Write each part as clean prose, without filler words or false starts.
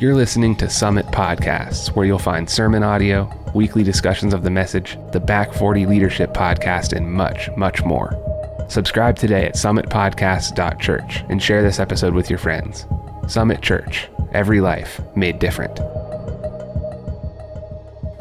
You're listening to Summit Podcasts, where you'll find sermon audio, weekly discussions of the message, the Back 40 Leadership Podcast, and much, much more. Subscribe today at summitpodcasts.church and share this episode with your friends. Summit Church, every life made different.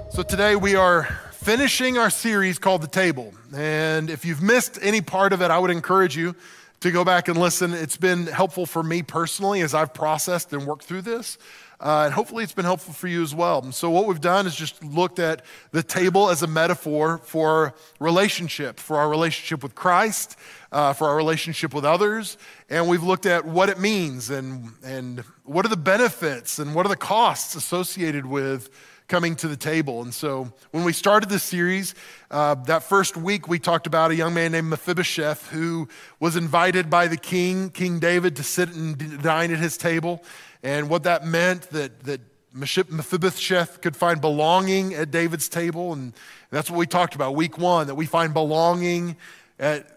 So today we are finishing our series called The Table. And if you've missed any part of it, I would encourage you to go back and listen. It's been helpful for me personally as I've processed and worked through this. And hopefully it's been helpful for you as well. And so what we've done is just looked at the table as a metaphor for relationship, for our relationship with Christ, for our relationship with others. And we've looked at what it means and what are the benefits and what are the costs associated with coming to the table. And so when we started this series, that first week we talked about a young man named Mephibosheth who was invited by the king, King David, to sit and dine at his table. And what that meant, that Mephibosheth could find belonging at David's table. And that's what we talked about week one, that we find belonging at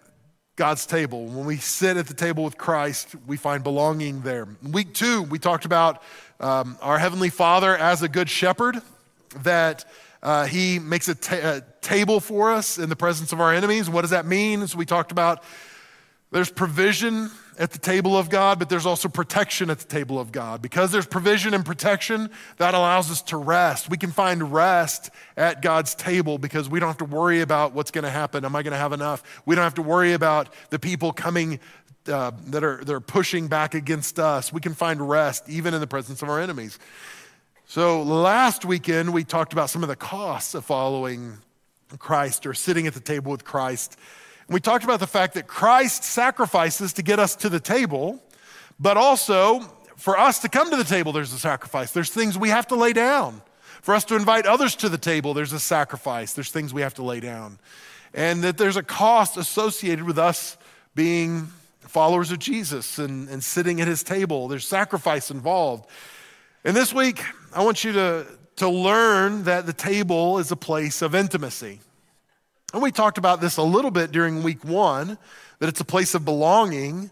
God's table. When we sit at the table with Christ, we find belonging there. Week two, we talked about our Heavenly Father as a good shepherd, that he makes a table for us in the presence of our enemies. What does that mean? So we talked about there's provision at the table of God, but there's also protection at the table of God. Because there's provision and protection, that allows us to rest. We can find rest at God's table because we don't have to worry about what's gonna happen. Am I gonna have enough? We don't have to worry about the people coming that are pushing back against us. We can find rest even in the presence of our enemies. So last weekend, we talked about some of the costs of following Christ or sitting at the table with Christ. We talked about the fact that Christ sacrifices to get us to the table, but also for us to come to the table, there's a sacrifice. There's things we have to lay down. For us to invite others to the table, there's a sacrifice. There's things we have to lay down. And that there's a cost associated with us being followers of Jesus and sitting at his table. There's sacrifice involved. And this week, I want you to learn that the table is a place of intimacy. And we talked about this a little bit during week one, that it's a place of belonging,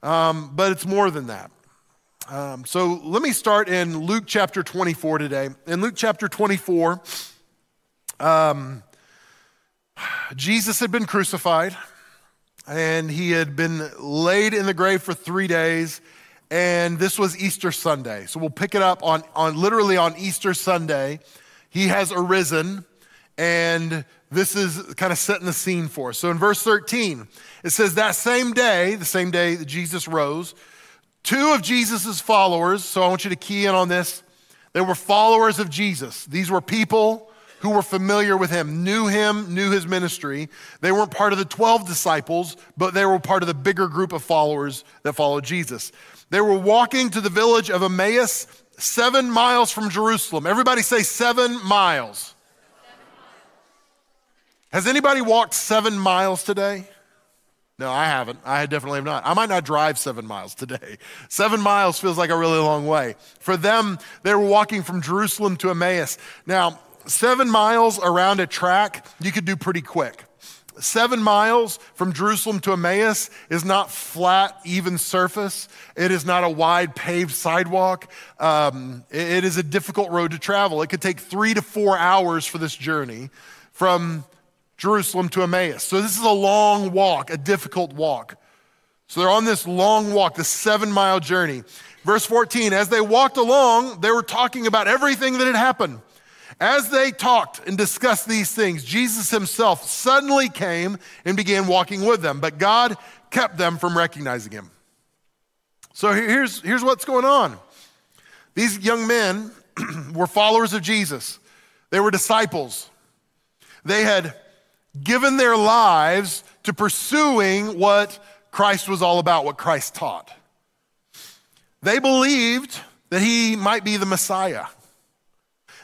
but it's more than that. So let me start in Luke chapter 24 today. In Luke chapter 24, Jesus had been crucified, and he had been laid in the grave for 3 days, and this was Easter Sunday. So we'll pick it up on literally on Easter Sunday. He has arisen, and this is kind of setting the scene for us. So in verse 13, it says, that same day, the same day that Jesus rose, two of Jesus' followers, so I want you to key in on this, they were followers of Jesus. These were people who were familiar with him, knew his ministry. They weren't part of the 12 disciples, but they were part of the bigger group of followers that followed Jesus. They were walking to the village of Emmaus, 7 miles from Jerusalem. Everybody say 7 miles. Has anybody walked 7 miles today? No, I haven't. I definitely have not. I might not drive 7 miles today. 7 miles feels like a really long way. For them, they were walking from Jerusalem to Emmaus. Now, 7 miles around a track, you could do pretty quick. 7 miles from Jerusalem to Emmaus is not flat, even surface. It is not a wide paved sidewalk. It is a difficult road to travel. It could take 3 to 4 hours for this journey from Jerusalem to Emmaus. So this is a long walk, a difficult walk. So they're on this long walk, this 7 mile journey. Verse 14, as they walked along, they were talking about everything that had happened. As they talked and discussed these things, Jesus himself suddenly came and began walking with them, but God kept them from recognizing him. So here's what's going on. These young men were followers of Jesus. They were disciples. They had given their lives to pursuing what Christ was all about, what Christ taught. They believed that he might be the Messiah.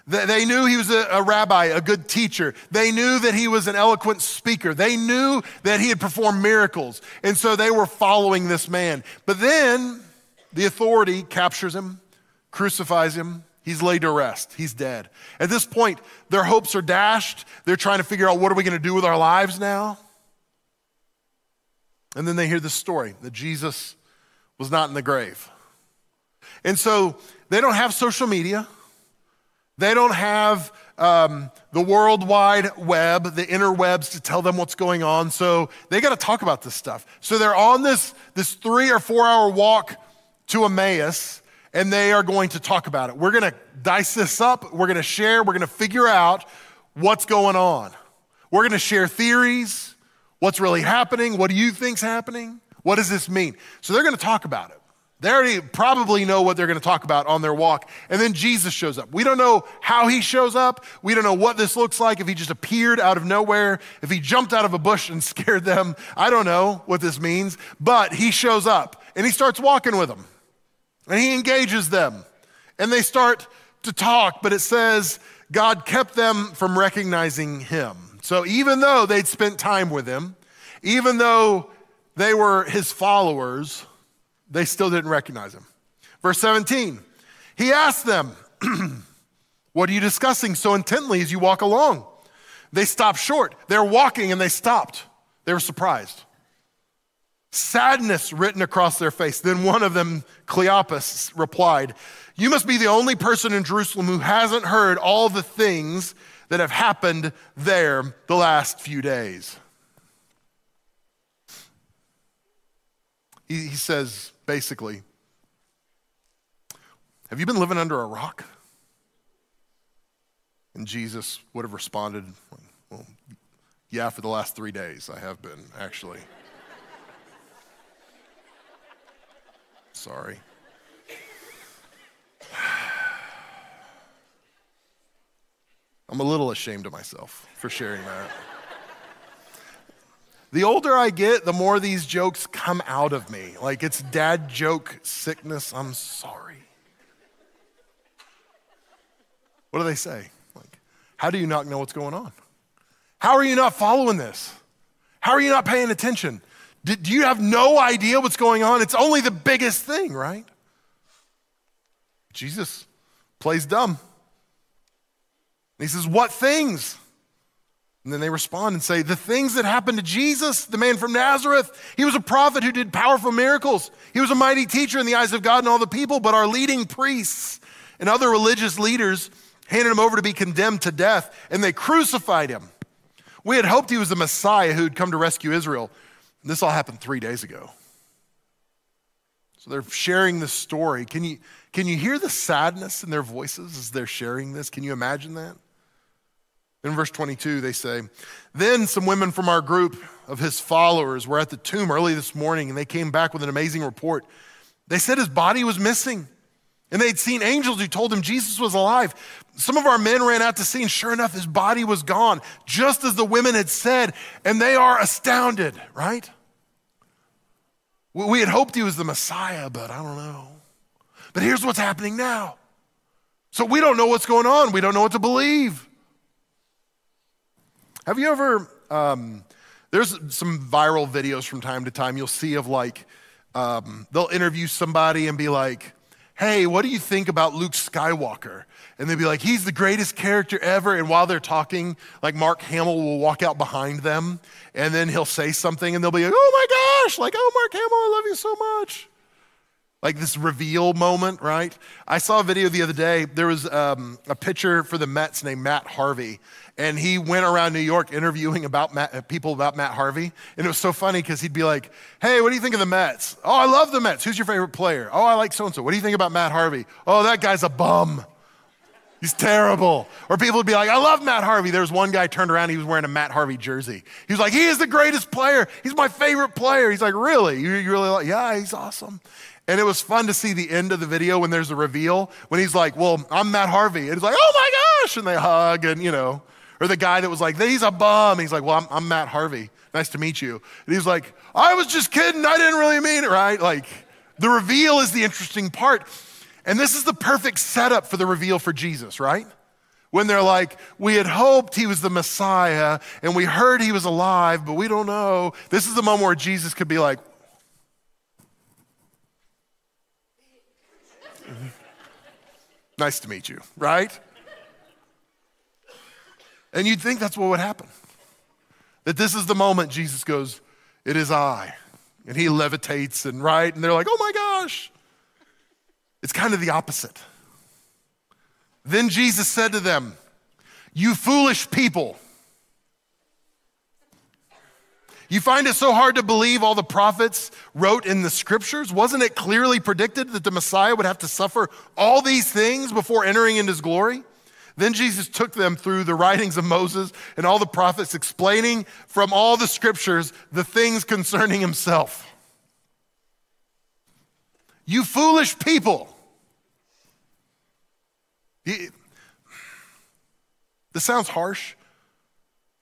They knew he was a rabbi, a good teacher. They knew that he was an eloquent speaker. They knew that he had performed miracles. And so they were following this man. But then the authority captures him, crucifies him. He's laid to rest. He's dead. At this point, their hopes are dashed. They're trying to figure out, what are we going to do with our lives now? And then they hear this story that Jesus was not in the grave. And so they don't have social media. They don't have the World Wide Web, the interwebs to tell them what's going on. So they got to talk about this stuff. So they're on this 3 or 4 hour walk to Emmaus, and they are going to talk about it. We're going to dice this up. We're going to share. We're going to figure out what's going on. We're going to share theories. What's really happening? What do you think's happening? What does this mean? So they're going to talk about it. They already probably know what they're going to talk about on their walk. And then Jesus shows up. We don't know how he shows up. We don't know what this looks like, if he just appeared out of nowhere, if he jumped out of a bush and scared them. I don't know what this means, but he shows up and he starts walking with them and he engages them and they start to talk, but it says God kept them from recognizing him. So even though they'd spent time with him, even though they were his followers, they still didn't recognize him. Verse 17, he asked them, what are you discussing so intently as you walk along? They stopped short. They're walking and they stopped. They were surprised. Sadness written across their face. Then one of them, Cleopas, replied, you must be the only person in Jerusalem who hasn't heard all the things that have happened there the last few days. He says, basically, have you been living under a rock? And Jesus would have responded, well, yeah, for the last 3 days I have been, actually. Sorry. I'm a little ashamed of myself for sharing that. The older I get, the more these jokes come out of me. Like it's dad joke sickness, I'm sorry. What do they say? Like, how do you not know what's going on? How are you not following this? How are you not paying attention? Do you have no idea what's going on? It's only the biggest thing, right? Jesus plays dumb. He says, what things? And then they respond and say, the things that happened to Jesus, the man from Nazareth. He was a prophet who did powerful miracles. He was a mighty teacher in the eyes of God and all the people, but our leading priests and other religious leaders handed him over to be condemned to death, and they crucified him. We had hoped he was the Messiah who had come to rescue Israel. And this all happened 3 days ago. So they're sharing this story. Can you hear the sadness in their voices as they're sharing this? Can you imagine that? In verse 22, they say, then some women from our group of his followers were at the tomb early this morning, and they came back with an amazing report. They said his body was missing, and they'd seen angels who told him Jesus was alive. Some of our men ran out to see, and sure enough, his body was gone, just as the women had said, and they are astounded, right? We had hoped he was the Messiah, but I don't know. But here's what's happening now. So we don't know what's going on. We don't know what to believe. Have you ever, there's some viral videos from time to time you'll see of like, they'll interview somebody and be like, hey, what do you think about Luke Skywalker? And they'll be like, he's the greatest character ever. And while they're talking, like Mark Hamill will walk out behind them and then he'll say something and they'll be like, oh my gosh, like, oh, Mark Hamill, I love you so much. Like this reveal moment, right? I saw a video the other day. There was a pitcher for the Mets named Matt Harvey, and he went around New York interviewing about people about Matt Harvey. And it was so funny because he'd be like, hey, what do you think of the Mets? Oh, I love the Mets. Who's your favorite player? Oh, I like so-and-so. What do you think about Matt Harvey? Oh, that guy's a bum. He's terrible. Or people would be like, I love Matt Harvey. There was one guy turned around, he was wearing a Matt Harvey jersey. He was like, he is the greatest player. He's my favorite player. He's like, really? You really like, yeah, he's awesome. And it was fun to see the end of the video when there's a reveal, when he's like, well, I'm Matt Harvey. And he's like, oh my gosh, and they hug and, you know. Or the guy that was like, he's a bum. And he's like, well, I'm Matt Harvey. Nice to meet you. And he's like, I was just kidding. I didn't really mean it, right? Like the reveal is the interesting part. And this is the perfect setup for the reveal for Jesus, right? When they're like, we had hoped he was the Messiah and we heard he was alive, but we don't know. This is the moment where Jesus could be like, nice to meet you, right? And you'd think that's what would happen. That this is the moment Jesus goes, it is I. And he levitates and right, and they're like, oh my gosh. It's kind of the opposite. Then Jesus said to them, "You foolish people. You find it so hard to believe all the prophets wrote in the scriptures? Wasn't it clearly predicted that the Messiah would have to suffer all these things before entering into his glory?" Then Jesus took them through the writings of Moses and all the prophets, explaining from all the scriptures the things concerning himself. You foolish people. This sounds harsh,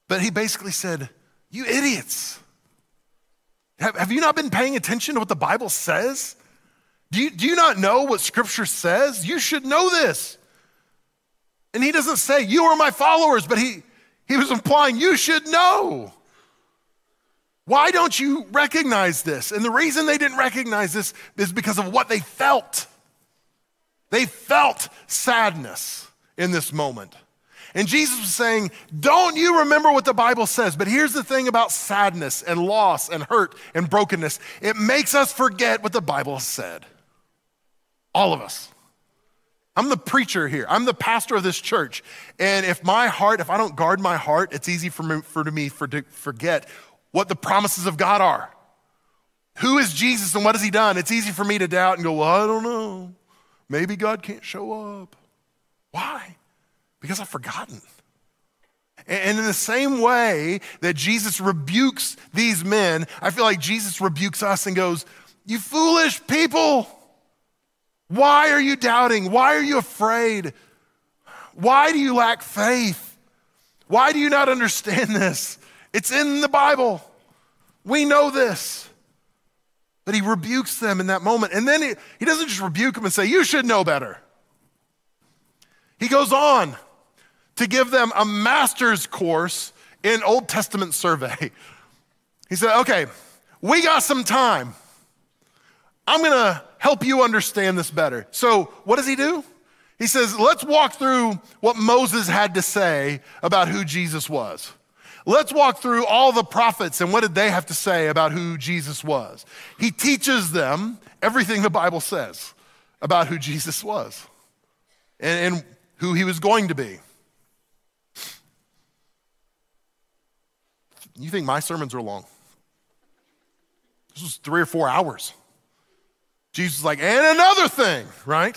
but he basically said, you idiots. Have you not been paying attention to what the Bible says? Do you not know what scripture says? You should know this. And he doesn't say, you are my followers, but he was implying you should know. Why don't you recognize this? And the reason they didn't recognize this is because of what they felt. They felt sadness in this moment. And Jesus was saying, don't you remember what the Bible says? But here's the thing about sadness and loss and hurt and brokenness. It makes us forget what the Bible said. All of us. I'm the preacher here. I'm the pastor of this church. And if I don't guard my heart, it's easy for me to forget what the promises of God are. Who is Jesus and what has he done? It's easy for me to doubt and go, well, I don't know. Maybe God can't show up. Why? Because I've forgotten. And in the same way that Jesus rebukes these men, I feel like Jesus rebukes us and goes, you foolish people, why are you doubting? Why are you afraid? Why do you lack faith? Why do you not understand this? It's in the Bible. We know this. But he rebukes them in that moment. And then he doesn't just rebuke them and say, you should know better. He goes on to give them a master's course in Old Testament survey. He said, okay, we got some time. I'm gonna help you understand this better. So what does he do? He says, let's walk through what Moses had to say about who Jesus was. Let's walk through all the prophets and what did they have to say about who Jesus was. He teaches them everything the Bible says about who Jesus was and who he was going to be. You think my sermons are long? This was 3 or 4 hours. Jesus is like, and another thing, right?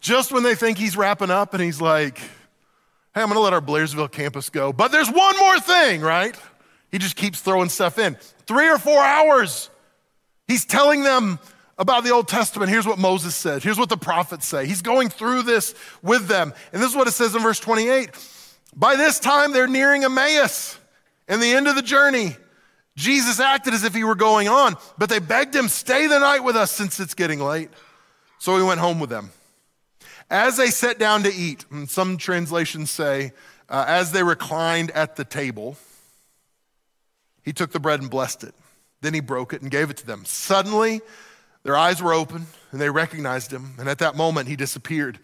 Just when they think he's wrapping up and he's like, hey, I'm gonna let our Blairsville campus go, but there's one more thing, right? He just keeps throwing stuff in. 3 or 4 hours, he's telling them about the Old Testament. Here's what Moses said. Here's what the prophets say. He's going through this with them. And this is what it says in verse 28. By this time, they're nearing Emmaus and the end of the journey. Jesus acted as if he were going on, but they begged him, stay the night with us since it's getting late. So he went home with them. As they sat down to eat, and some translations say, as they reclined at the table, he took the bread and blessed it. Then he broke it and gave it to them. Suddenly, their eyes were open and they recognized him. And at that moment he disappeared.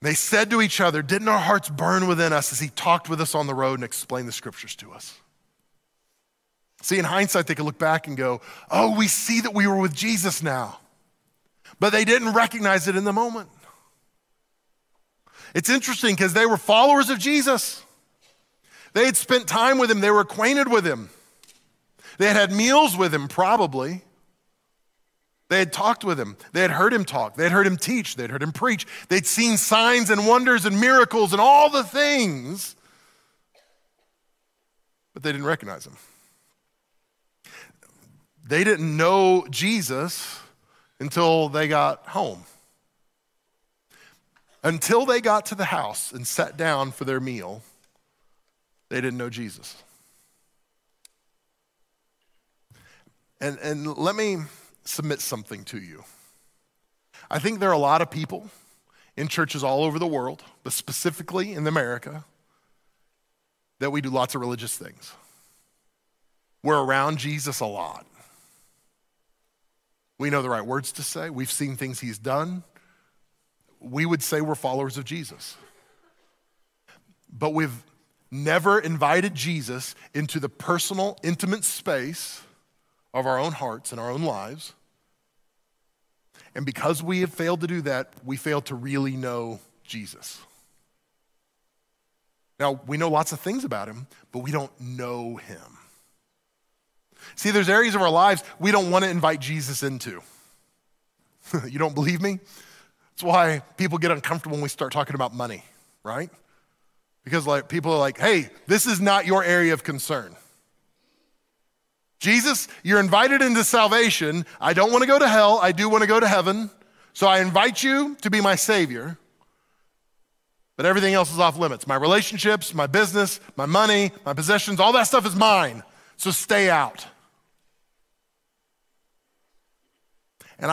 They said to each other, didn't our hearts burn within us as he talked with us on the road and explained the scriptures to us? See, in hindsight, they could look back and go, oh, we see that we were with Jesus now, but they didn't recognize it in the moment. It's interesting because they were followers of Jesus. They had spent time with him. They were acquainted with him. They had had meals with him probably. They had talked with him. They had heard him talk. They had heard him teach. They had heard him preach. They'd seen signs and wonders and miracles and all the things, but they didn't recognize him. They didn't know Jesus until they got home. Until they got to the house and sat down for their meal, they didn't know Jesus. And let me submit something to you. I think there are a lot of people in churches all over the world, but specifically in America, that we do lots of religious things. We're around Jesus a lot. We know the right words to say. We've seen things he's done. We would say we're followers of Jesus. But we've never invited Jesus into the personal, intimate space of our own hearts and our own lives And because we have failed to do that, we fail to really know Jesus. Now, we know lots of things about him, but we don't know him. See, there's areas of our lives we don't want to invite Jesus into. You don't believe me? That's why people get uncomfortable when we start talking about money, right? Because like people are like, hey, this is not your area of concern. Jesus, you're invited into salvation. I don't want to go to hell. I do want to go to heaven. So I invite you to be my savior. But everything else is off limits. My relationships, my business, my money, my possessions, all that stuff is mine. So stay out. And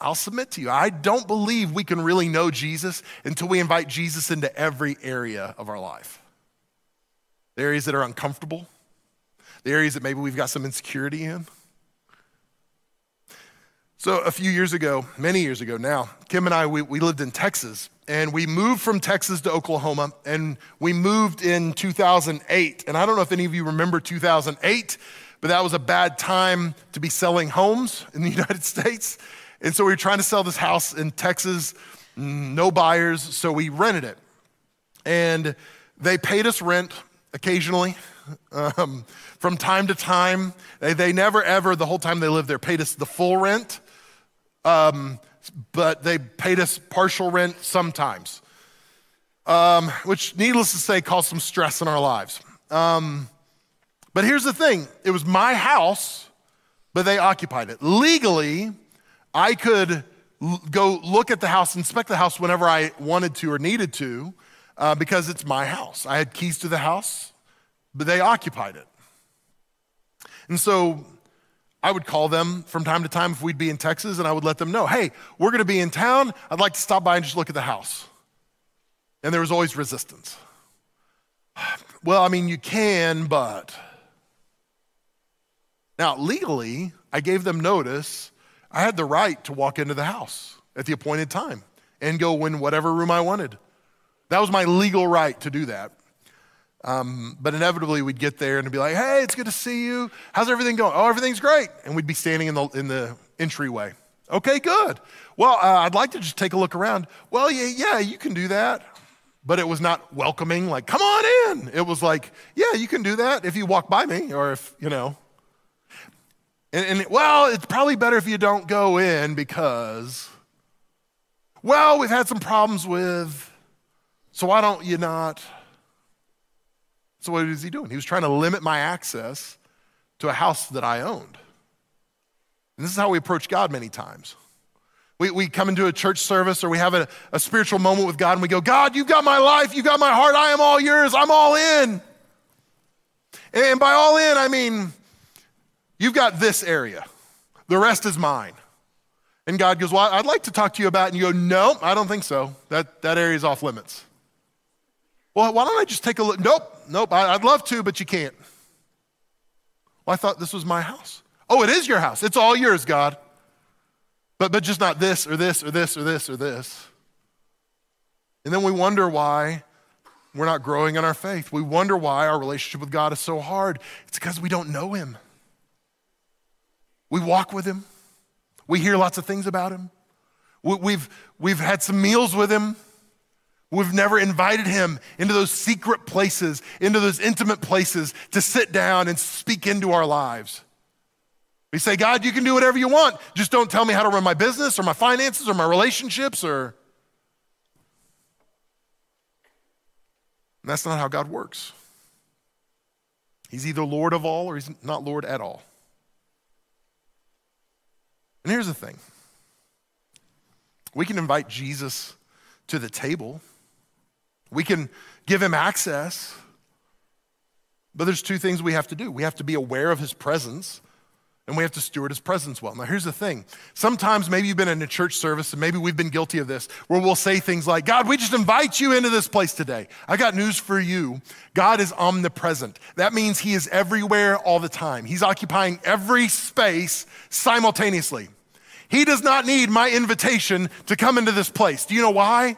I'll submit to you, I don't believe we can really know Jesus until we invite Jesus into every area of our life. The areas that are uncomfortable, the areas that maybe we've got some insecurity in. So a few years ago, many years ago now, Kim and I, we lived in Texas, and we moved from Texas to Oklahoma, and we moved in 2008. And I don't know if any of you remember 2008, but that was a bad time to be selling homes in the United States. And so we were trying to sell this house in Texas, no buyers, so we rented it. And they paid us rent occasionally, from time to time. They never ever, the whole time they lived there, paid us the full rent, but they paid us partial rent sometimes, which needless to say caused some stress in our lives. But here's the thing, it was my house, but they occupied it. Legally, I could go look at the house, inspect the house whenever I wanted to or needed to, because it's my house. I had keys to the house, but they occupied it. And so I would call them from time to time if we'd be in Texas, and I would let them know, hey, we're gonna be in town. I'd like to stop by and just look at the house. And there was always resistance. Well, I mean, you can, but. Now, legally, I gave them notice. I had the right to walk into the house at the appointed time and go in whatever room I wanted. That was my legal right to do that. But inevitably we'd get there and it'd be like, hey, it's good to see you. How's everything going? Oh, everything's great. And we'd be standing in the entryway. Okay, good. Well, I'd like to just take a look around. Well, yeah, you can do that. But it was not welcoming, like, come on in. It was like, yeah, you can do that if you walk by me or if, you know. And well, it's probably better if you don't go in because, well, we've had some problems with, so why don't you not? So what was he doing? He was trying to limit my access to a house that I owned. And this is how we approach God many times. We come into a church service or we have a spiritual moment with God and we go, God, you've got my life, you've got my heart, I am all yours, I'm all in. And by all in, I mean, you've got this area. The rest is mine. And God goes, well, I'd like to talk to you about it. And you go, no, I don't think so. That area's off limits. Well, why don't I just take a look? Nope, I'd love to, but you can't. Well, I thought this was my house. Oh, it is your house. It's all yours, God. But just not this or this or this or this or this. And then we wonder why we're not growing in our faith. We wonder why our relationship with God is so hard. It's because we don't know him. We walk with him. We hear lots of things about him. We've had some meals with him. We've never invited him into those secret places, into those intimate places to sit down and speak into our lives. We say, God, you can do whatever you want. Just don't tell me how to run my business or my finances or my relationships or. And that's not how God works. He's either Lord of all or he's not Lord at all. And here's the thing. We can invite Jesus to the table. We can give him access. But there's two things we have to do. We have to be aware of his presence and we have to steward his presence well. Now here's the thing. Sometimes maybe you've been in a church service and maybe we've been guilty of this where we'll say things like, God, we just invite you into this place today. I got news for you. God is omnipresent. That means he is everywhere all the time. He's occupying every space simultaneously. He does not need my invitation to come into this place. Do you know why?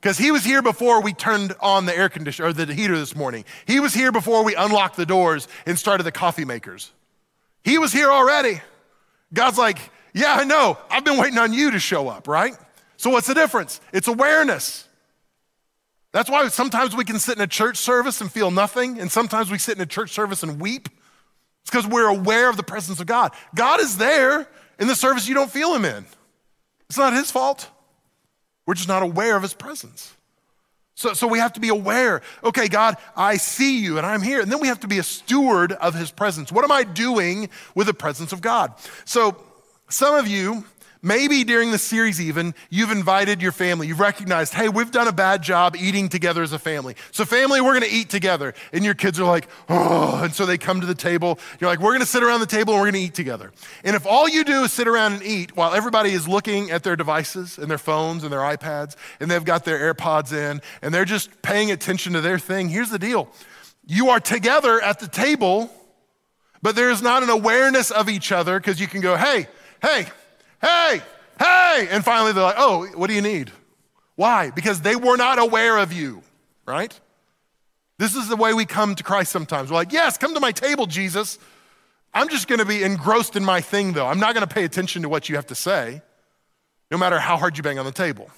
Because he was here before we turned on the air conditioner or the heater this morning. He was here before we unlocked the doors and started the coffee makers. He was here already. God's like, Yeah, I know. I've been waiting on you to show up, right? So what's the difference? It's awareness. That's why sometimes we can sit in a church service and feel nothing, and sometimes we sit in a church service and weep. It's because we're aware of the presence of God. God is there in the service you don't feel him in. It's not his fault. We're just not aware of his presence. So we have to be aware. Okay, God, I see you and I'm here. And then we have to be a steward of his presence. What am I doing with the presence of God? So some of you, maybe during the series even, you've invited your family. You've recognized, hey, we've done a bad job eating together as a family. So family, we're gonna eat together. And your kids are like, oh, and so they come to the table. You're like, we're gonna sit around the table and we're gonna eat together. And if all you do is sit around and eat while everybody is looking at their devices and their phones and their iPads, and they've got their AirPods in, and they're just paying attention to their thing, here's the deal. You are together at the table, but there is not an awareness of each other because you can go, hey, and finally they're like, oh, what do you need? Why? Because they were not aware of you, right? This is the way we come to Christ sometimes. We're like, yes, come to my table, Jesus. I'm just gonna be engrossed in my thing though. I'm not gonna pay attention to what you have to say, no matter how hard you bang on the table.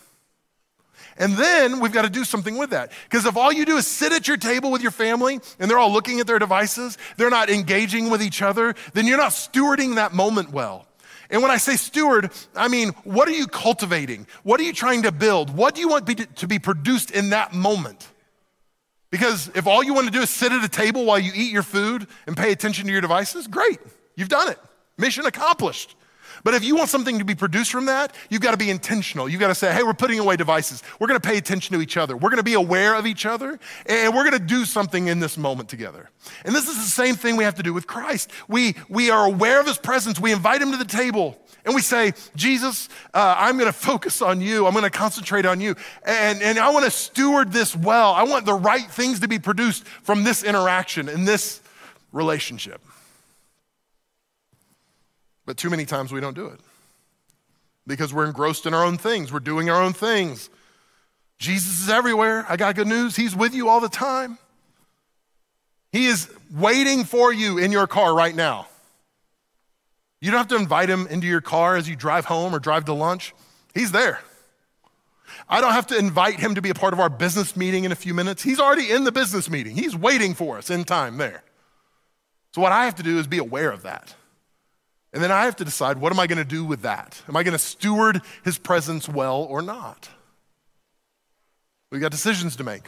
And then we've got to do something with that. Because if all you do is sit at your table with your family and they're all looking at their devices, they're not engaging with each other, then you're not stewarding that moment well. And when I say steward, I mean, what are you cultivating? What are you trying to build? What do you want to be produced in that moment? Because if all you want to do is sit at a table while you eat your food and pay attention to your devices, great, you've done it. Mission accomplished. But if you want something to be produced from that, you've got to be intentional. You've got to say, hey, we're putting away devices. We're going to pay attention to each other. We're going to be aware of each other, and we're going to do something in this moment together. And this is the same thing we have to do with Christ. We are aware of his presence. We invite him to the table, and we say, Jesus, I'm going to focus on you. I'm going to concentrate on you, and I want to steward this well. I want the right things to be produced from this interaction and this relationship. But too many times we don't do it because we're engrossed in our own things. We're doing our own things. Jesus is everywhere. I got good news. He's with you all the time. He is waiting for you in your car right now. You don't have to invite him into your car as you drive home or drive to lunch. He's there. I don't have to invite him to be a part of our business meeting in a few minutes. He's already in the business meeting. He's waiting for us in time there. So what I have to do is be aware of that. And then I have to decide, what am I gonna do with that? Am I gonna steward his presence well or not? We've got decisions to make.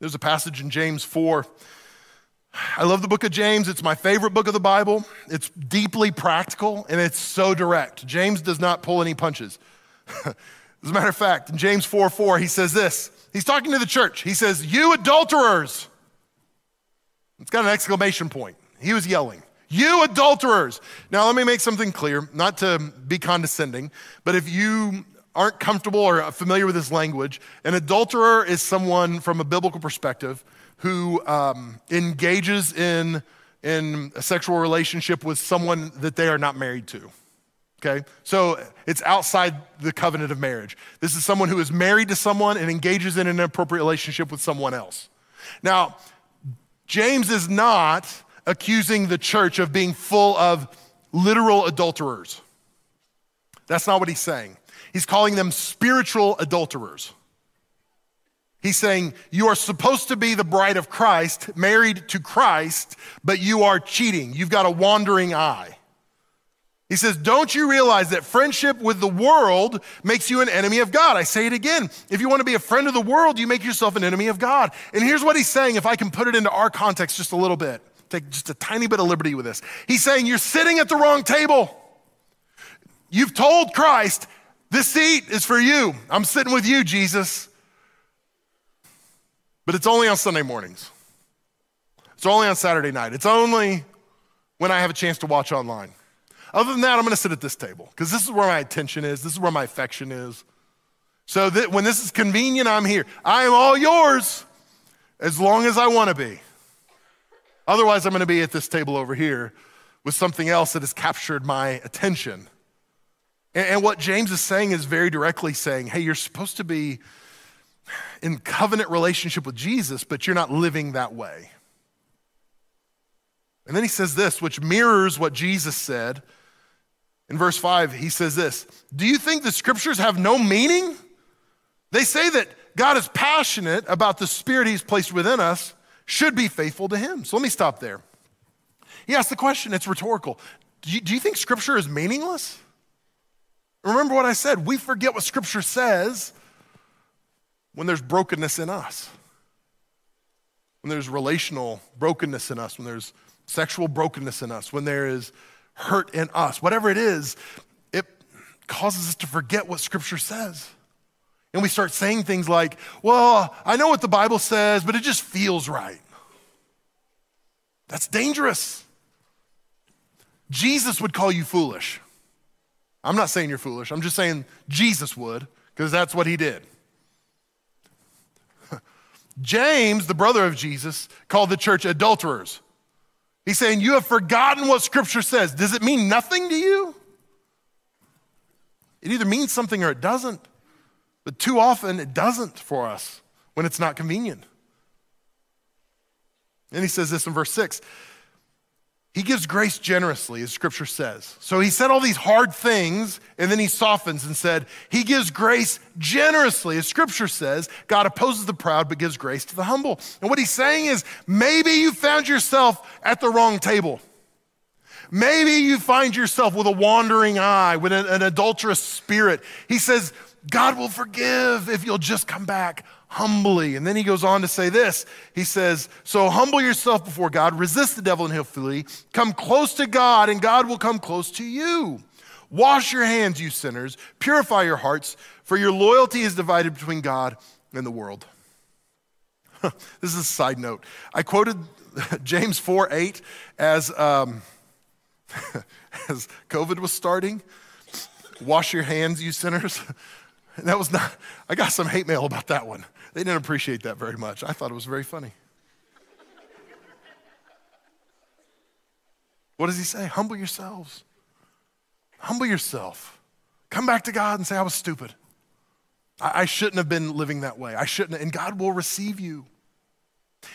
There's a passage in James 4. I love the book of James. It's my favorite book of the Bible. It's deeply practical and it's so direct. James does not pull any punches. As a matter of fact, in James 4:4, he says this. He's talking to the church. He says, you adulterers. It's got an exclamation point. He was yelling, you adulterers. Now let me make something clear, not to be condescending, but if you aren't comfortable or familiar with this language, an adulterer is someone from a biblical perspective who engages in a sexual relationship with someone that they are not married to, okay? So it's outside the covenant of marriage. This is someone who is married to someone and engages in an inappropriate relationship with someone else. Now, James is not accusing the church of being full of literal adulterers. That's not what he's saying. He's calling them spiritual adulterers. He's saying, you are supposed to be the bride of Christ, married to Christ, but you are cheating. You've got a wandering eye. He says, don't you realize that friendship with the world makes you an enemy of God? I say it again. If you want to be a friend of the world, you make yourself an enemy of God. And here's what he's saying, if I can put it into our context just a little bit, take just a tiny bit of liberty with this. He's saying, you're sitting at the wrong table. You've told Christ, this seat is for you. I'm sitting with you, Jesus. But it's only on Sunday mornings. It's only on Saturday night. It's only when I have a chance to watch online. Other than that, I'm gonna sit at this table because this is where my attention is. This is where my affection is. So that when this is convenient, I'm here. I am all yours as long as I wanna be. Otherwise, I'm gonna be at this table over here with something else that has captured my attention. And what James is saying is very directly saying, hey, you're supposed to be in covenant relationship with Jesus, but you're not living that way. And then he says this, which mirrors what Jesus said. In verse 5, he says this, "Do you think the scriptures have no meaning? They say that God is passionate about the spirit he's placed within us, should be faithful to him." So let me stop there. He asked the question, it's rhetorical. Do you think scripture is meaningless? Remember what I said, we forget what scripture says when there's brokenness in us, when there's relational brokenness in us, when there's sexual brokenness in us, when there is hurt in us, whatever it is, it causes us to forget what scripture says. And we start saying things like, well, I know what the Bible says, but it just feels right. That's dangerous. Jesus would call you foolish. I'm not saying you're foolish. I'm just saying Jesus would, because that's what he did. James, the brother of Jesus, called the church adulterers. He's saying, you have forgotten what scripture says. Does it mean nothing to you? It either means something or it doesn't. But too often it doesn't for us when it's not convenient. And he says this in verse 6. He gives grace generously, as scripture says. So he said all these hard things, and then he softens and said, he gives grace generously, as scripture says. God opposes the proud, but gives grace to the humble. And what he's saying is, maybe you found yourself at the wrong table. Maybe you find yourself with a wandering eye, with an adulterous spirit. He says, God will forgive if you'll just come back humbly. And then he goes on to say this. He says, so humble yourself before God, resist the devil and he'll flee. Come close to God and God will come close to you. Wash your hands, you sinners. Purify your hearts, for your loyalty is divided between God and the world. This is a side note. I quoted James 4:8 as COVID was starting. Wash your hands, you sinners. And that was not, I got some hate mail about that one. They didn't appreciate that very much. I thought it was very funny. What does he say? Humble yourselves. Humble yourself. Come back to God and say, I was stupid. I shouldn't have been living that way. I shouldn't, and God will receive you.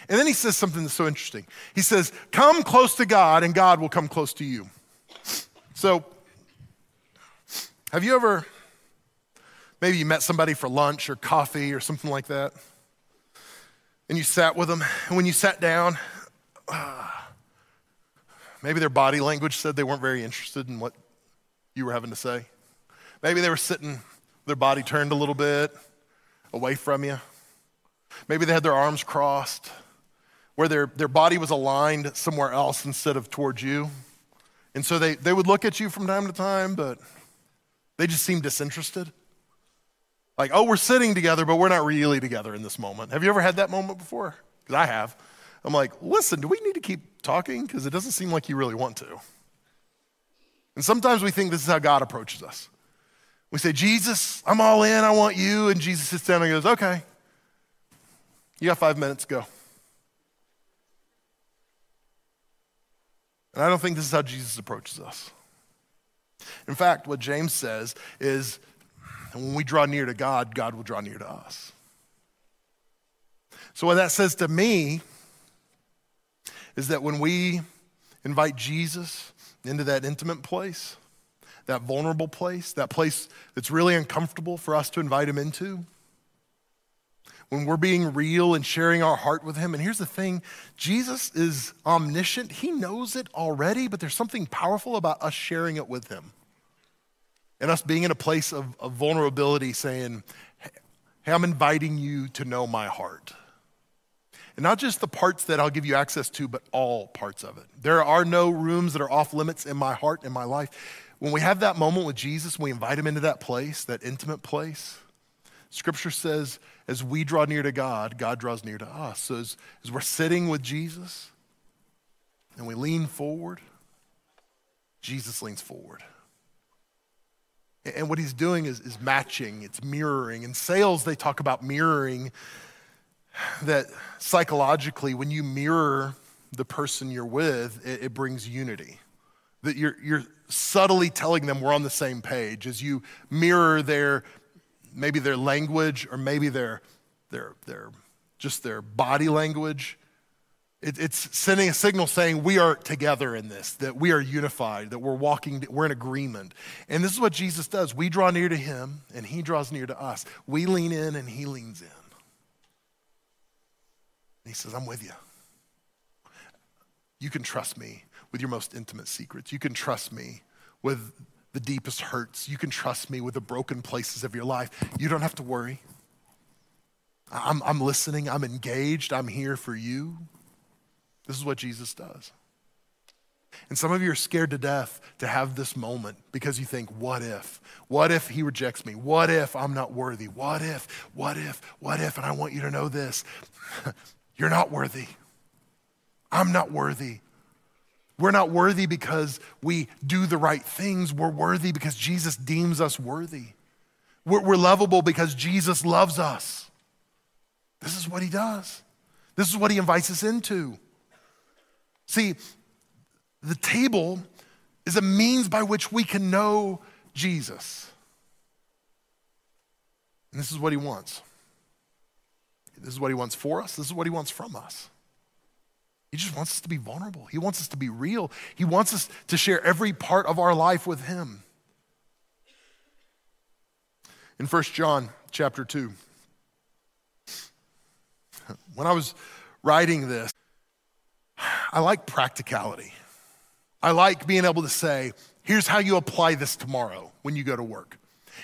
And then he says something that's so interesting. He says, come close to God and God will come close to you. So, have you ever, maybe you met somebody for lunch or coffee or something like that, and you sat with them, and when you sat down, maybe their body language said they weren't very interested in what you were having to say. Maybe they were sitting, their body turned a little bit away from you. Maybe they had their arms crossed, where their body was aligned somewhere else instead of towards you. And so they would look at you from time to time, but they just seem disinterested. Like, oh, we're sitting together, but we're not really together in this moment. Have you ever had that moment before? Because I have. I'm like, listen, do we need to keep talking? Because it doesn't seem like you really want to. And sometimes we think this is how God approaches us. We say, Jesus, I'm all in, I want you. And Jesus sits down and goes, okay, you got 5 minutes, go. And I don't think this is how Jesus approaches us. In fact, what James says is, when we draw near to God, God will draw near to us. So what that says to me is that when we invite Jesus into that intimate place, that vulnerable place, that place that's really uncomfortable for us to invite him into, when we're being real and sharing our heart with him, and here's the thing, Jesus is omniscient. He knows it already, but there's something powerful about us sharing it with him. And us being in a place of vulnerability, saying, hey, I'm inviting you to know my heart. And not just the parts that I'll give you access to, but all parts of it. There are no rooms that are off limits in my heart, in my life. When we have that moment with Jesus, we invite him into that place, that intimate place. Scripture says, as we draw near to God, God draws near to us. So as we're sitting with Jesus and we lean forward, Jesus leans forward. And what he's doing is matching, it's mirroring. In sales, they talk about mirroring, that psychologically, when you mirror the person you're with, it brings unity. That you're subtly telling them we're on the same page as you mirror maybe their language or maybe their just their body language. It's sending a signal saying we are together in this, that we are unified, that we're walking, we're in agreement. And this is what Jesus does. We draw near to him and he draws near to us. We lean in and he leans in. And he says, I'm with you. You can trust me with your most intimate secrets. You can trust me with the deepest hurts. You can trust me with the broken places of your life. You don't have to worry. I'm listening, I'm engaged, I'm here for you. This is what Jesus does. And some of you are scared to death to have this moment because you think, what if? What if he rejects me? What if I'm not worthy? What if? And I want you to know this. You're not worthy. I'm not worthy. We're not worthy because we do the right things. We're worthy because Jesus deems us worthy. We're lovable because Jesus loves us. This is what he does. This is what he invites us into. See, the table is a means by which we can know Jesus. And this is what he wants. This is what he wants for us. This is what he wants from us. He just wants us to be vulnerable. He wants us to be real. He wants us to share every part of our life with him. In 1 John chapter 2, when I was writing this, I like practicality. I like being able to say, here's how you apply this tomorrow when you go to work.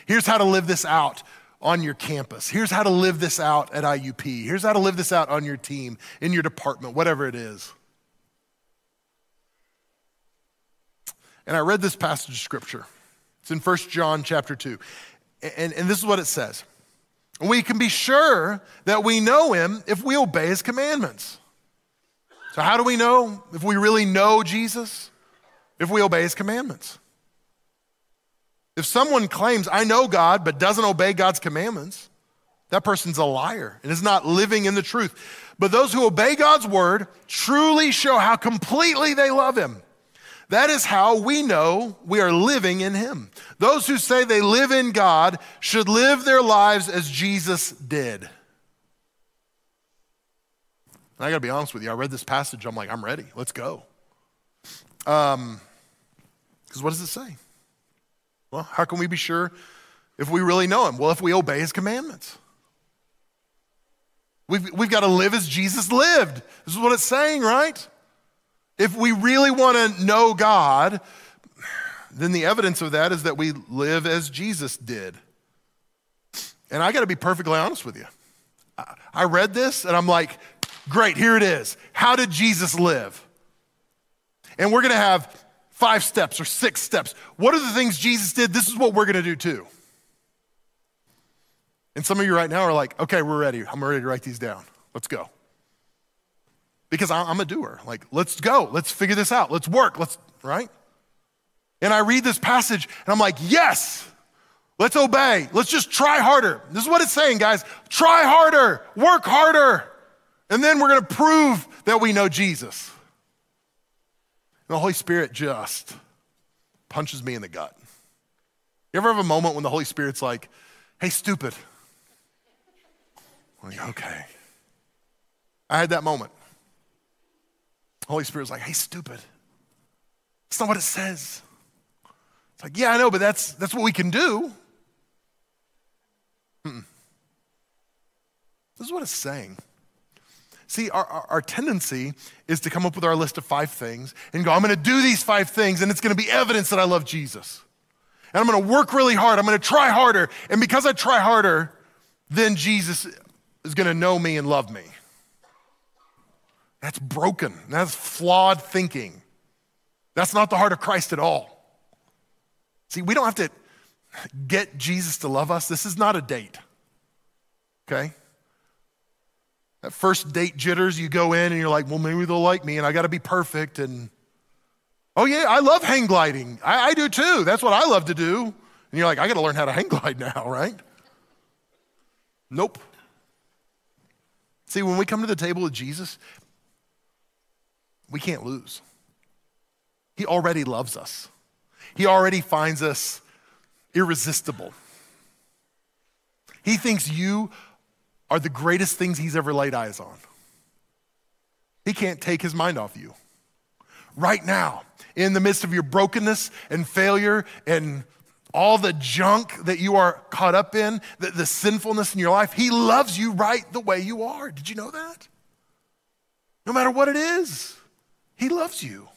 Here's how to live this out on your campus. Here's how to live this out at IUP. Here's how to live this out on your team, in your department, whatever it is. And I read this passage of scripture. It's in 1 John chapter 2. And this is what it says. We can be sure that we know him if we obey his commandments. So how do we know if we really know Jesus? If we obey his commandments. If someone claims, I know God, but doesn't obey God's commandments, that person's a liar and is not living in the truth. But those who obey God's word truly show how completely they love him. That is how we know we are living in him. Those who say they live in God should live their lives as Jesus did. And I gotta be honest with you, I read this passage, I'm like, I'm ready, let's go. Because what does it say? Well, how can we be sure if we really know him? Well, if we obey his commandments. We've gotta live as Jesus lived. This is what it's saying, right? If we really want to know God, then the evidence of that is that we live as Jesus did. And I got to be perfectly honest with you. I read this and I'm like, great, here it is. How did Jesus live? And we're going to have 5 steps or 6 steps. What are the things Jesus did? This is what we're going to do too. And some of you right now are like, okay, we're ready. I'm ready to write these down. Let's go. Because I'm a doer, like, let's go, let's figure this out, let's work, right? And I read this passage and I'm like, yes, let's obey, let's just try harder. This is what it's saying, guys, try harder, work harder, and then we're gonna prove that we know Jesus. And the Holy Spirit just punches me in the gut. You ever have a moment when the Holy Spirit's like, hey, stupid? I'm like, okay. I had that moment. Holy Spirit's like, hey, stupid. That's not what it says. It's like, yeah, I know, but that's what we can do. Mm-mm. This is what it's saying. See, our tendency is to come up with our list of 5 things and go, I'm gonna do these 5 things and it's gonna be evidence that I love Jesus. And I'm gonna work really hard, I'm gonna try harder. And because I try harder, then Jesus is gonna know me and love me. That's broken. That's flawed thinking. That's not the heart of Christ at all. See, we don't have to get Jesus to love us. This is not a date, okay? That first date jitters, you go in and you're like, well, maybe they'll like me and I gotta be perfect and, oh yeah, I love hang gliding. I do too, that's what I love to do. And you're like, I gotta learn how to hang glide now, right? Nope. See, when we come to the table with Jesus, we can't lose. He already loves us. He already finds us irresistible. He thinks you are the greatest things he's ever laid eyes on. He can't take his mind off you. Right now, in the midst of your brokenness and failure and all the junk that you are caught up in, the sinfulness in your life, he loves you right the way you are. Did you know that? No matter what it is, he loves you.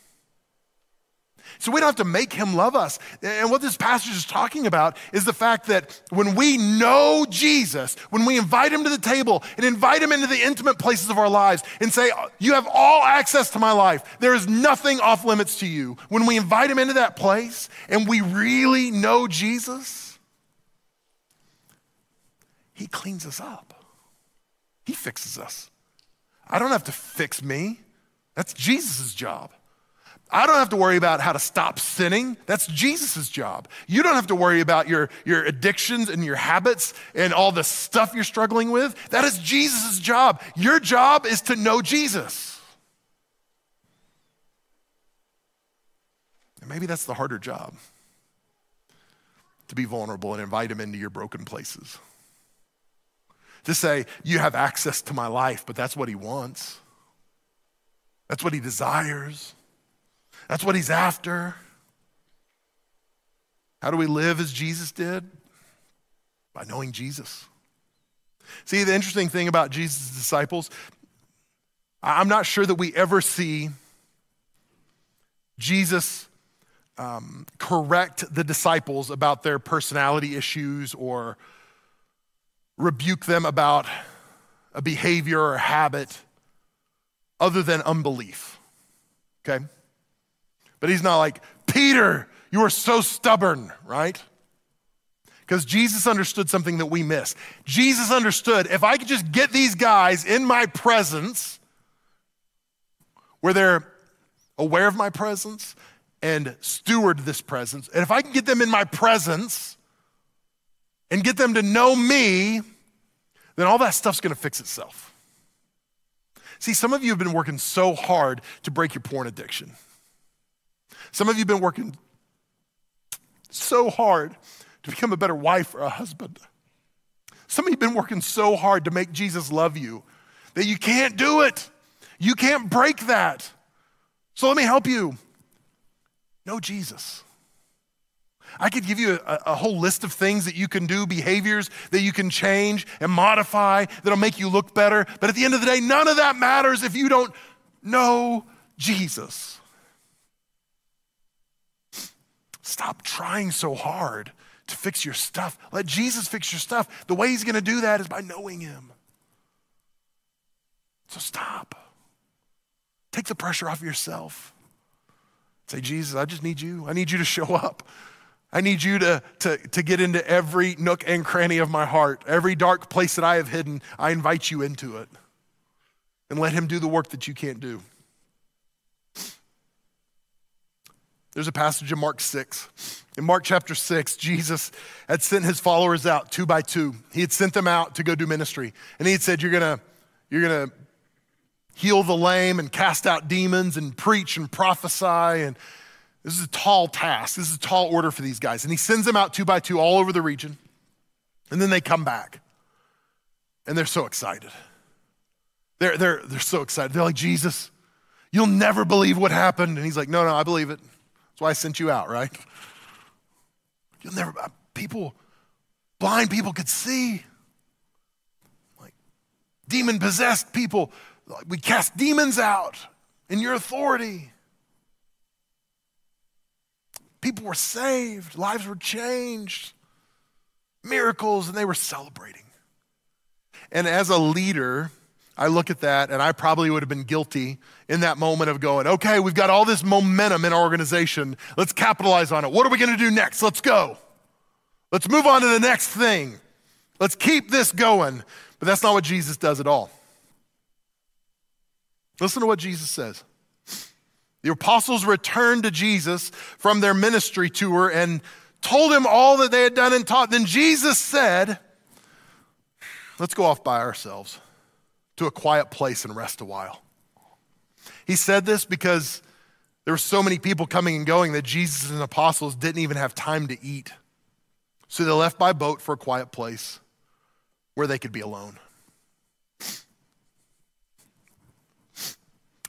So we don't have to make him love us. And what this passage is talking about is the fact that when we know Jesus, when we invite him to the table and invite him into the intimate places of our lives and say, you have all access to my life. There is nothing off limits to you. When we invite him into that place and we really know Jesus, he cleans us up. He fixes us. I don't have to fix me. That's Jesus's job. I don't have to worry about how to stop sinning. That's Jesus's job. You don't have to worry about your addictions and your habits and all the stuff you're struggling with. That is Jesus's job. Your job is to know Jesus. And maybe that's the harder job, to be vulnerable and invite him into your broken places. To say, you have access to my life, but that's what he wants. That's what he desires. That's what he's after. How do we live as Jesus did? By knowing Jesus. See, the interesting thing about Jesus' disciples, I'm not sure that we ever see Jesus correct the disciples about their personality issues or rebuke them about a behavior or a habit other than unbelief, okay? But he's not like, Peter, you are so stubborn, right? Because Jesus understood something that we miss. Jesus understood, if I could just get these guys in my presence, where they're aware of my presence and steward this presence, and if I can get them in my presence and get them to know me, then all that stuff's gonna fix itself. See, some of you have been working so hard to break your porn addiction. Some of you have been working so hard to become a better wife or a husband. Some of you have been working so hard to make Jesus love you that you can't do it. You can't break that. So let me help you. Know Jesus. I could give you a whole list of things that you can do, behaviors that you can change and modify that'll make you look better. But at the end of the day, none of that matters if you don't know Jesus. Stop trying so hard to fix your stuff. Let Jesus fix your stuff. The way he's gonna do that is by knowing him. So stop. Take the pressure off yourself. Say, Jesus, I just need you. I need you to show up. I need you to get into every nook and cranny of my heart. Every dark place that I have hidden, I invite you into it. And let him do the work that you can't do. There's a passage in Mark 6. In Mark chapter 6, Jesus had sent his followers out 2 by 2. He had sent them out to go do ministry. And he had said, you're gonna heal the lame and cast out demons and preach and prophesy. And this is a tall task. This is a tall order for these guys. And he sends them out 2 by 2 all over the region. And then they come back. And they're so excited. They're so excited. They're like, Jesus, you'll never believe what happened. And he's like, no, I believe it. That's why I sent you out, right? You'll never, blind people could see. Like demon-possessed people, like we cast demons out in your authority. People were saved, lives were changed, miracles, and they were celebrating. And as a leader, I look at that and I probably would have been guilty in that moment of going, okay, we've got all this momentum in our organization. Let's capitalize on it. What are we gonna do next? Let's go. Let's move on to the next thing. Let's keep this going. But that's not what Jesus does at all. Listen to what Jesus says. The apostles returned to Jesus from their ministry tour and told him all that they had done and taught. Then Jesus said, let's go off by ourselves to a quiet place and rest a while. He said this because there were so many people coming and going that Jesus and the apostles didn't even have time to eat. So they left by boat for a quiet place where they could be alone.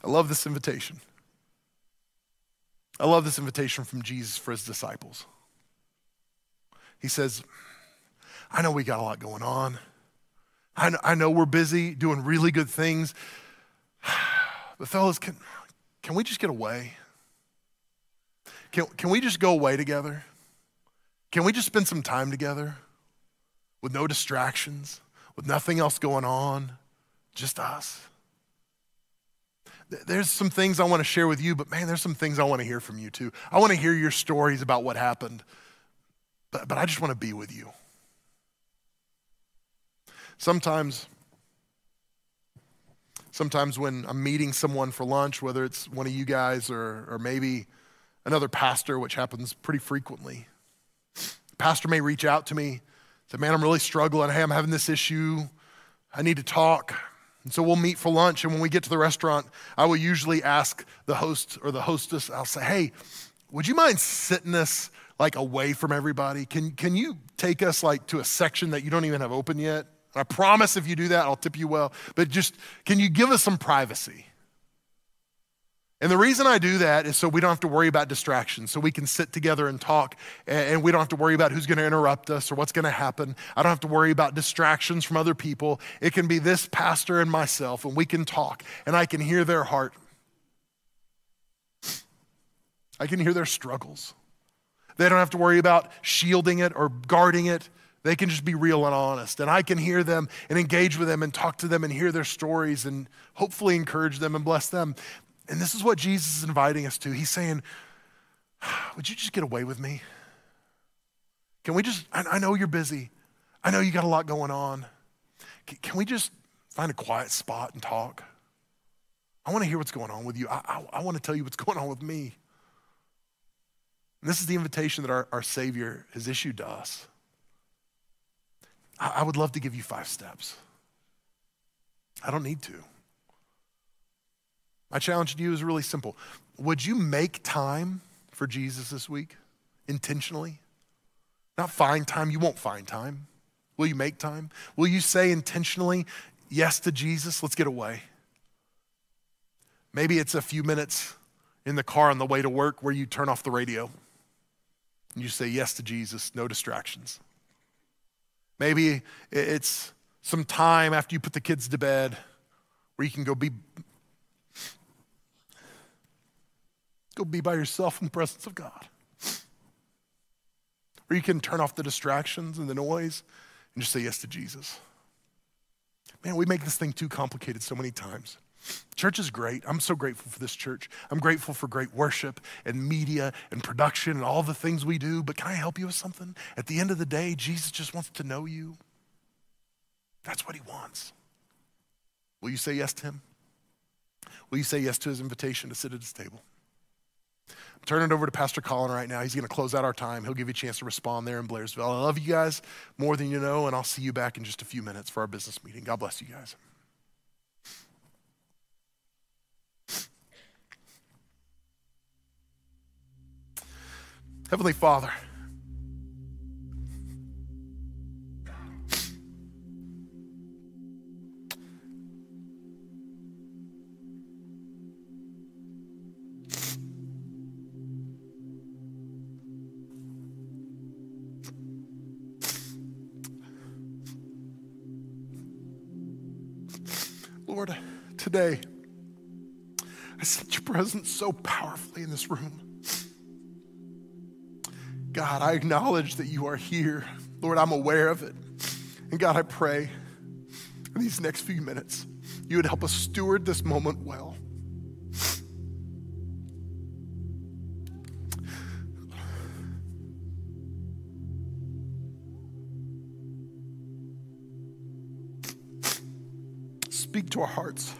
I love this invitation. I love this invitation from Jesus for his disciples. He says, I know we got a lot going on. I know we're busy doing really good things. But fellas, can we just get away? Can we just go away together? Can we just spend some time together with no distractions, with nothing else going on, just us? There's some things I want to share with you, but man, there's some things I want to hear from you too. I want to hear your stories about what happened, but I just want to be with you. Sometimes when I'm meeting someone for lunch, whether it's one of you guys or maybe another pastor, which happens pretty frequently, the pastor may reach out to me, say, man, I'm really struggling. Hey, I'm having this issue. I need to talk. And so we'll meet for lunch. And when we get to the restaurant, I will usually ask the host or the hostess, I'll say, hey, would you mind sitting us like away from everybody? Can you take us like to a section that you don't even have open yet? And I promise if you do that, I'll tip you well, but just, can you give us some privacy? And the reason I do that is so we don't have to worry about distractions, so we can sit together and talk, and we don't have to worry about who's gonna interrupt us or what's gonna happen. I don't have to worry about distractions from other people. It can be this pastor and myself, and we can talk, and I can hear their heart. I can hear their struggles. They don't have to worry about shielding it or guarding it. They can just be real and honest, and I can hear them and engage with them and talk to them and hear their stories and hopefully encourage them and bless them. And this is what Jesus is inviting us to. He's saying, would you just get away with me? Can we just, I know you're busy. I know you got a lot going on. Can we just find a quiet spot and talk? I wanna hear what's going on with you. I wanna tell you what's going on with me. And this is the invitation that our Savior has issued to us. I would love to give you 5 steps. I don't need to. My challenge to you is really simple. Would you make time for Jesus this week intentionally? Not find time, you won't find time. Will you make time? Will you say intentionally, yes to Jesus, let's get away? Maybe it's a few minutes in the car on the way to work where you turn off the radio and you say yes to Jesus, no distractions. Maybe it's some time after you put the kids to bed where you can go be by yourself in the presence of God. Or you can turn off the distractions and the noise and just say yes to Jesus. Man, we make this thing too complicated so many times. Church is great. I'm so grateful for this church. I'm grateful for great worship and media and production and all the things we do, but can I help you with something? At the end of the day, Jesus just wants to know you. That's what he wants. Will you say yes to him? Will you say yes to his invitation to sit at his table? I'm turning it over to Pastor Colin right now. He's gonna close out our time. He'll give you a chance to respond there in Blairsville. I love you guys more than you know, and I'll see you back in just a few minutes for our business meeting. God bless you guys. Heavenly Father, Lord, today I sense your presence so powerfully in this room. God, I acknowledge that you are here. Lord, I'm aware of it. And God, I pray in these next few minutes, you would help us steward this moment well. Speak to our hearts.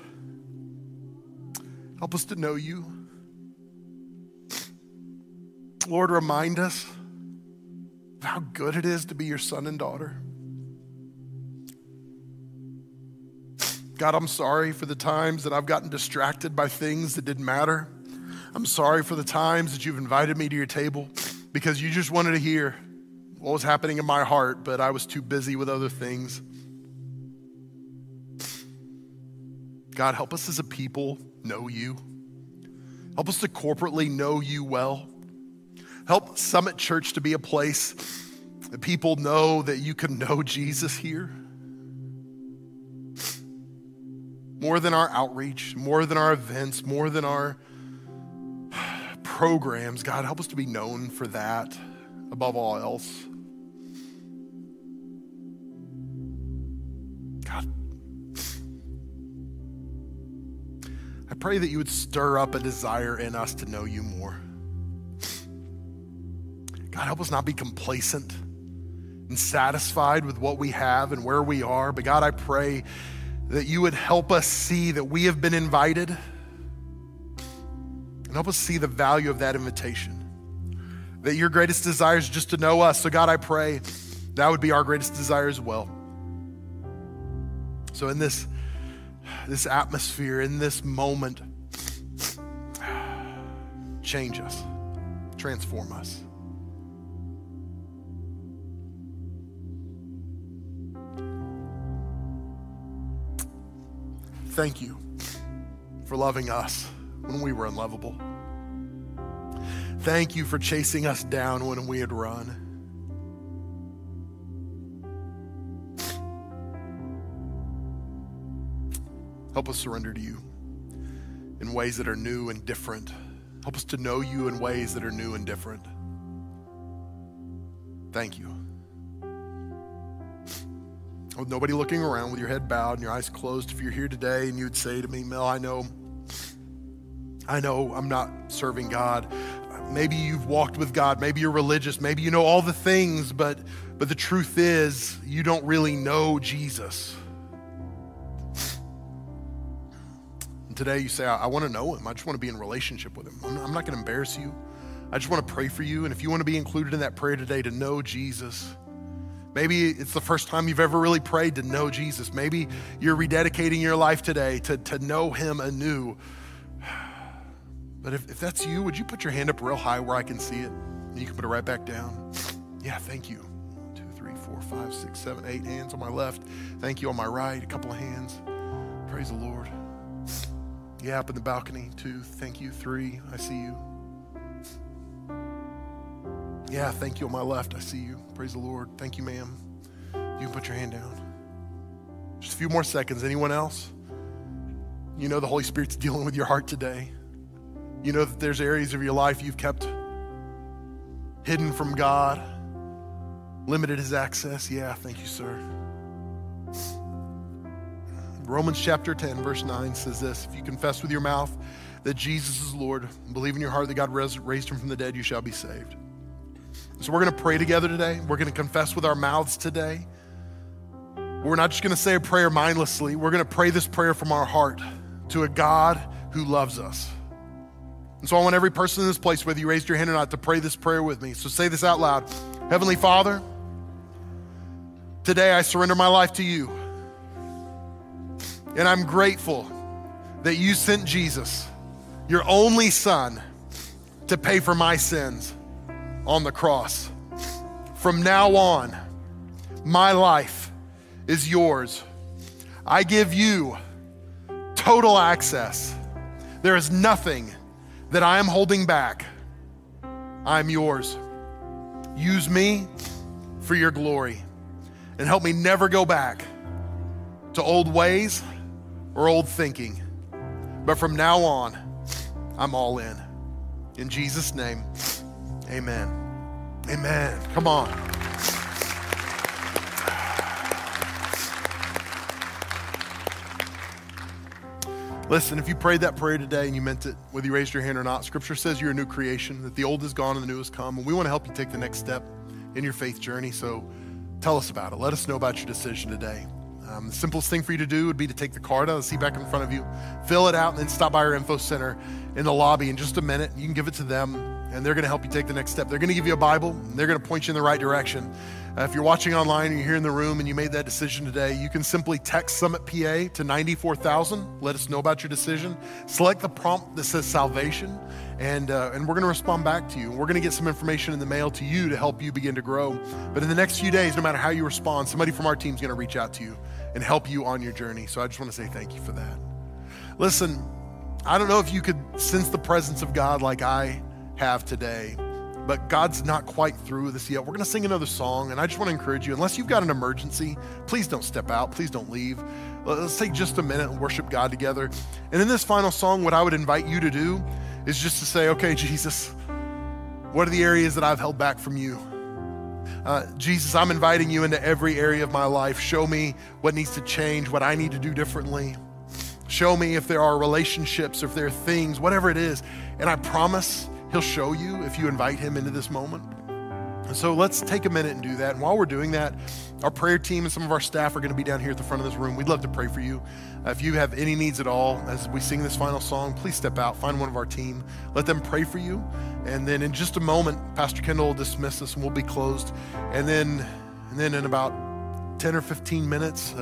Help us to know you. Lord, remind us how good it is to be your son and daughter. God, I'm sorry for the times that I've gotten distracted by things that didn't matter. I'm sorry for the times that you've invited me to your table because you just wanted to hear what was happening in my heart, but I was too busy with other things. God, help us as a people know you. Help us to corporately know you well. Help Summit Church to be a place that people know that you can know Jesus here. More than our outreach, more than our events, more than our programs, God, help us to be known for that above all else. God, I pray that you would stir up a desire in us to know you more. God, help us not be complacent and satisfied with what we have and where we are. But God, I pray that you would help us see that we have been invited and help us see the value of that invitation. That your greatest desire is just to know us. So God, I pray that would be our greatest desire as well. So in this atmosphere, in this moment, change us, transform us. Thank you for loving us when we were unlovable. Thank you for chasing us down when we had run. Help us surrender to you in ways that are new and different. Help us to know you in ways that are new and different. Thank you. With nobody looking around, with your head bowed and your eyes closed, if you're here today and you'd say to me, Mel, I know I'm not serving God. Maybe you've walked with God. Maybe you're religious. Maybe you know all the things, but the truth is you don't really know Jesus. And today you say, I want to know him. I just want to be in relationship with him. I'm not going to embarrass you. I just want to pray for you. And if you want to be included in that prayer today to know Jesus, maybe it's the first time you've ever really prayed to know Jesus. Maybe you're rededicating your life today to know him anew. But if that's you, would you put your hand up real high where I can see it? And you can put it right back down. Yeah, thank you. 1, 2, 3, 4, 5, 6, 7, 8 hands on my left. Thank you on my right, a couple of hands. Praise the Lord. Yeah, up in the balcony. 2, thank you. 3, I see you. Yeah, thank you on my left. I see you. Praise the Lord. Thank you, ma'am. You can put your hand down. Just a few more seconds. Anyone else? You know the Holy Spirit's dealing with your heart today. You know that there's areas of your life you've kept hidden from God, limited his access. Yeah, thank you, sir. Romans chapter 10, verse 9 says this: if you confess with your mouth that Jesus is Lord, and believe in your heart that God raised him from the dead, you shall be saved. So we're gonna pray together today. We're gonna confess with our mouths today. We're not just gonna say a prayer mindlessly. We're gonna pray this prayer from our heart to a God who loves us. And so I want every person in this place, whether you raised your hand or not, to pray this prayer with me. So say this out loud. Heavenly Father, today I surrender my life to you. And I'm grateful that you sent Jesus, your only son, to pay for my sins on the cross. From now on, my life is yours. I give you total access. There is nothing that I am holding back. I'm yours. Use me for your glory and help me never go back to old ways or old thinking. But from now on, I'm all in. In Jesus' name. Amen. Amen. Come on. Listen, if you prayed that prayer today and you meant it, whether you raised your hand or not, Scripture says you're a new creation, that the old is gone and the new has come. And we want to help you take the next step in your faith journey. So tell us about it. Let us know about your decision today. The simplest thing for you to do would be to take the card out of the seat back in front of you, fill it out, and then stop by our info center in the lobby in just a minute. You can give it to them, and they're going to help you take the next step. They're going to give you a Bible, and they're going to point you in the right direction. If you're watching online or you're here in the room and you made that decision today, you can simply text Summit PA to 94000. Let us know about your decision. Select the prompt that says salvation, and we're going to respond back to you. We're going to get some information in the mail to you to help you begin to grow. But in the next few days, no matter how you respond, somebody from our team is going to reach out to you and help you on your journey. So I just want to say thank you for that. Listen, I don't know if you could sense the presence of God like I have today, but God's not quite through with us yet. We're gonna sing another song, and I just wanna encourage you, unless you've got an emergency, please don't step out, please don't leave. Let's take just a minute and worship God together. And in this final song, what I would invite you to do is just to say, okay, Jesus, what are the areas that I've held back from you? Jesus, I'm inviting you into every area of my life. Show me what needs to change, what I need to do differently. Show me if there are relationships, if there are things, whatever it is. And I promise he'll show you if you invite him into this moment. And so let's take a minute and do that. And while we're doing that, our prayer team and some of our staff are going to be down here at the front of this room. We'd love to pray for you. If you have any needs at all, as we sing this final song, please step out, find one of our team, let them pray for you. And then in just a moment, Pastor Kendall will dismiss us and we'll be closed. And then in about 10 or 15 minutes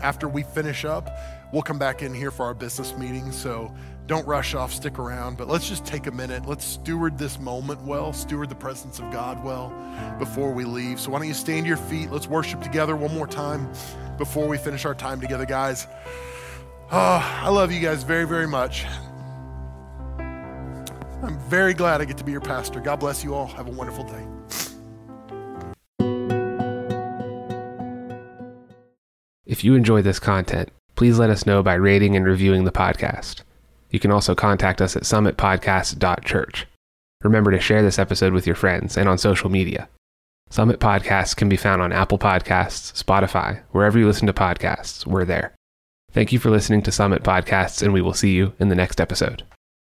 after we finish up, we'll come back in here for our business meeting. So don't rush off, stick around, but let's just take a minute. Let's steward this moment well, steward the presence of God well before we leave. So why don't you stand to your feet? Let's worship together one more time before we finish our time together, guys. Oh, I love you guys very, very much. I'm very glad I get to be your pastor. God bless you all. Have a wonderful day. If you enjoy this content, please let us know by rating and reviewing the podcast. You can also contact us at summitpodcasts.church. Remember to share this episode with your friends and on social media. Summit Podcasts can be found on Apple Podcasts, Spotify, wherever you listen to podcasts, we're there. Thank you for listening to Summit Podcasts, and we will see you in the next episode.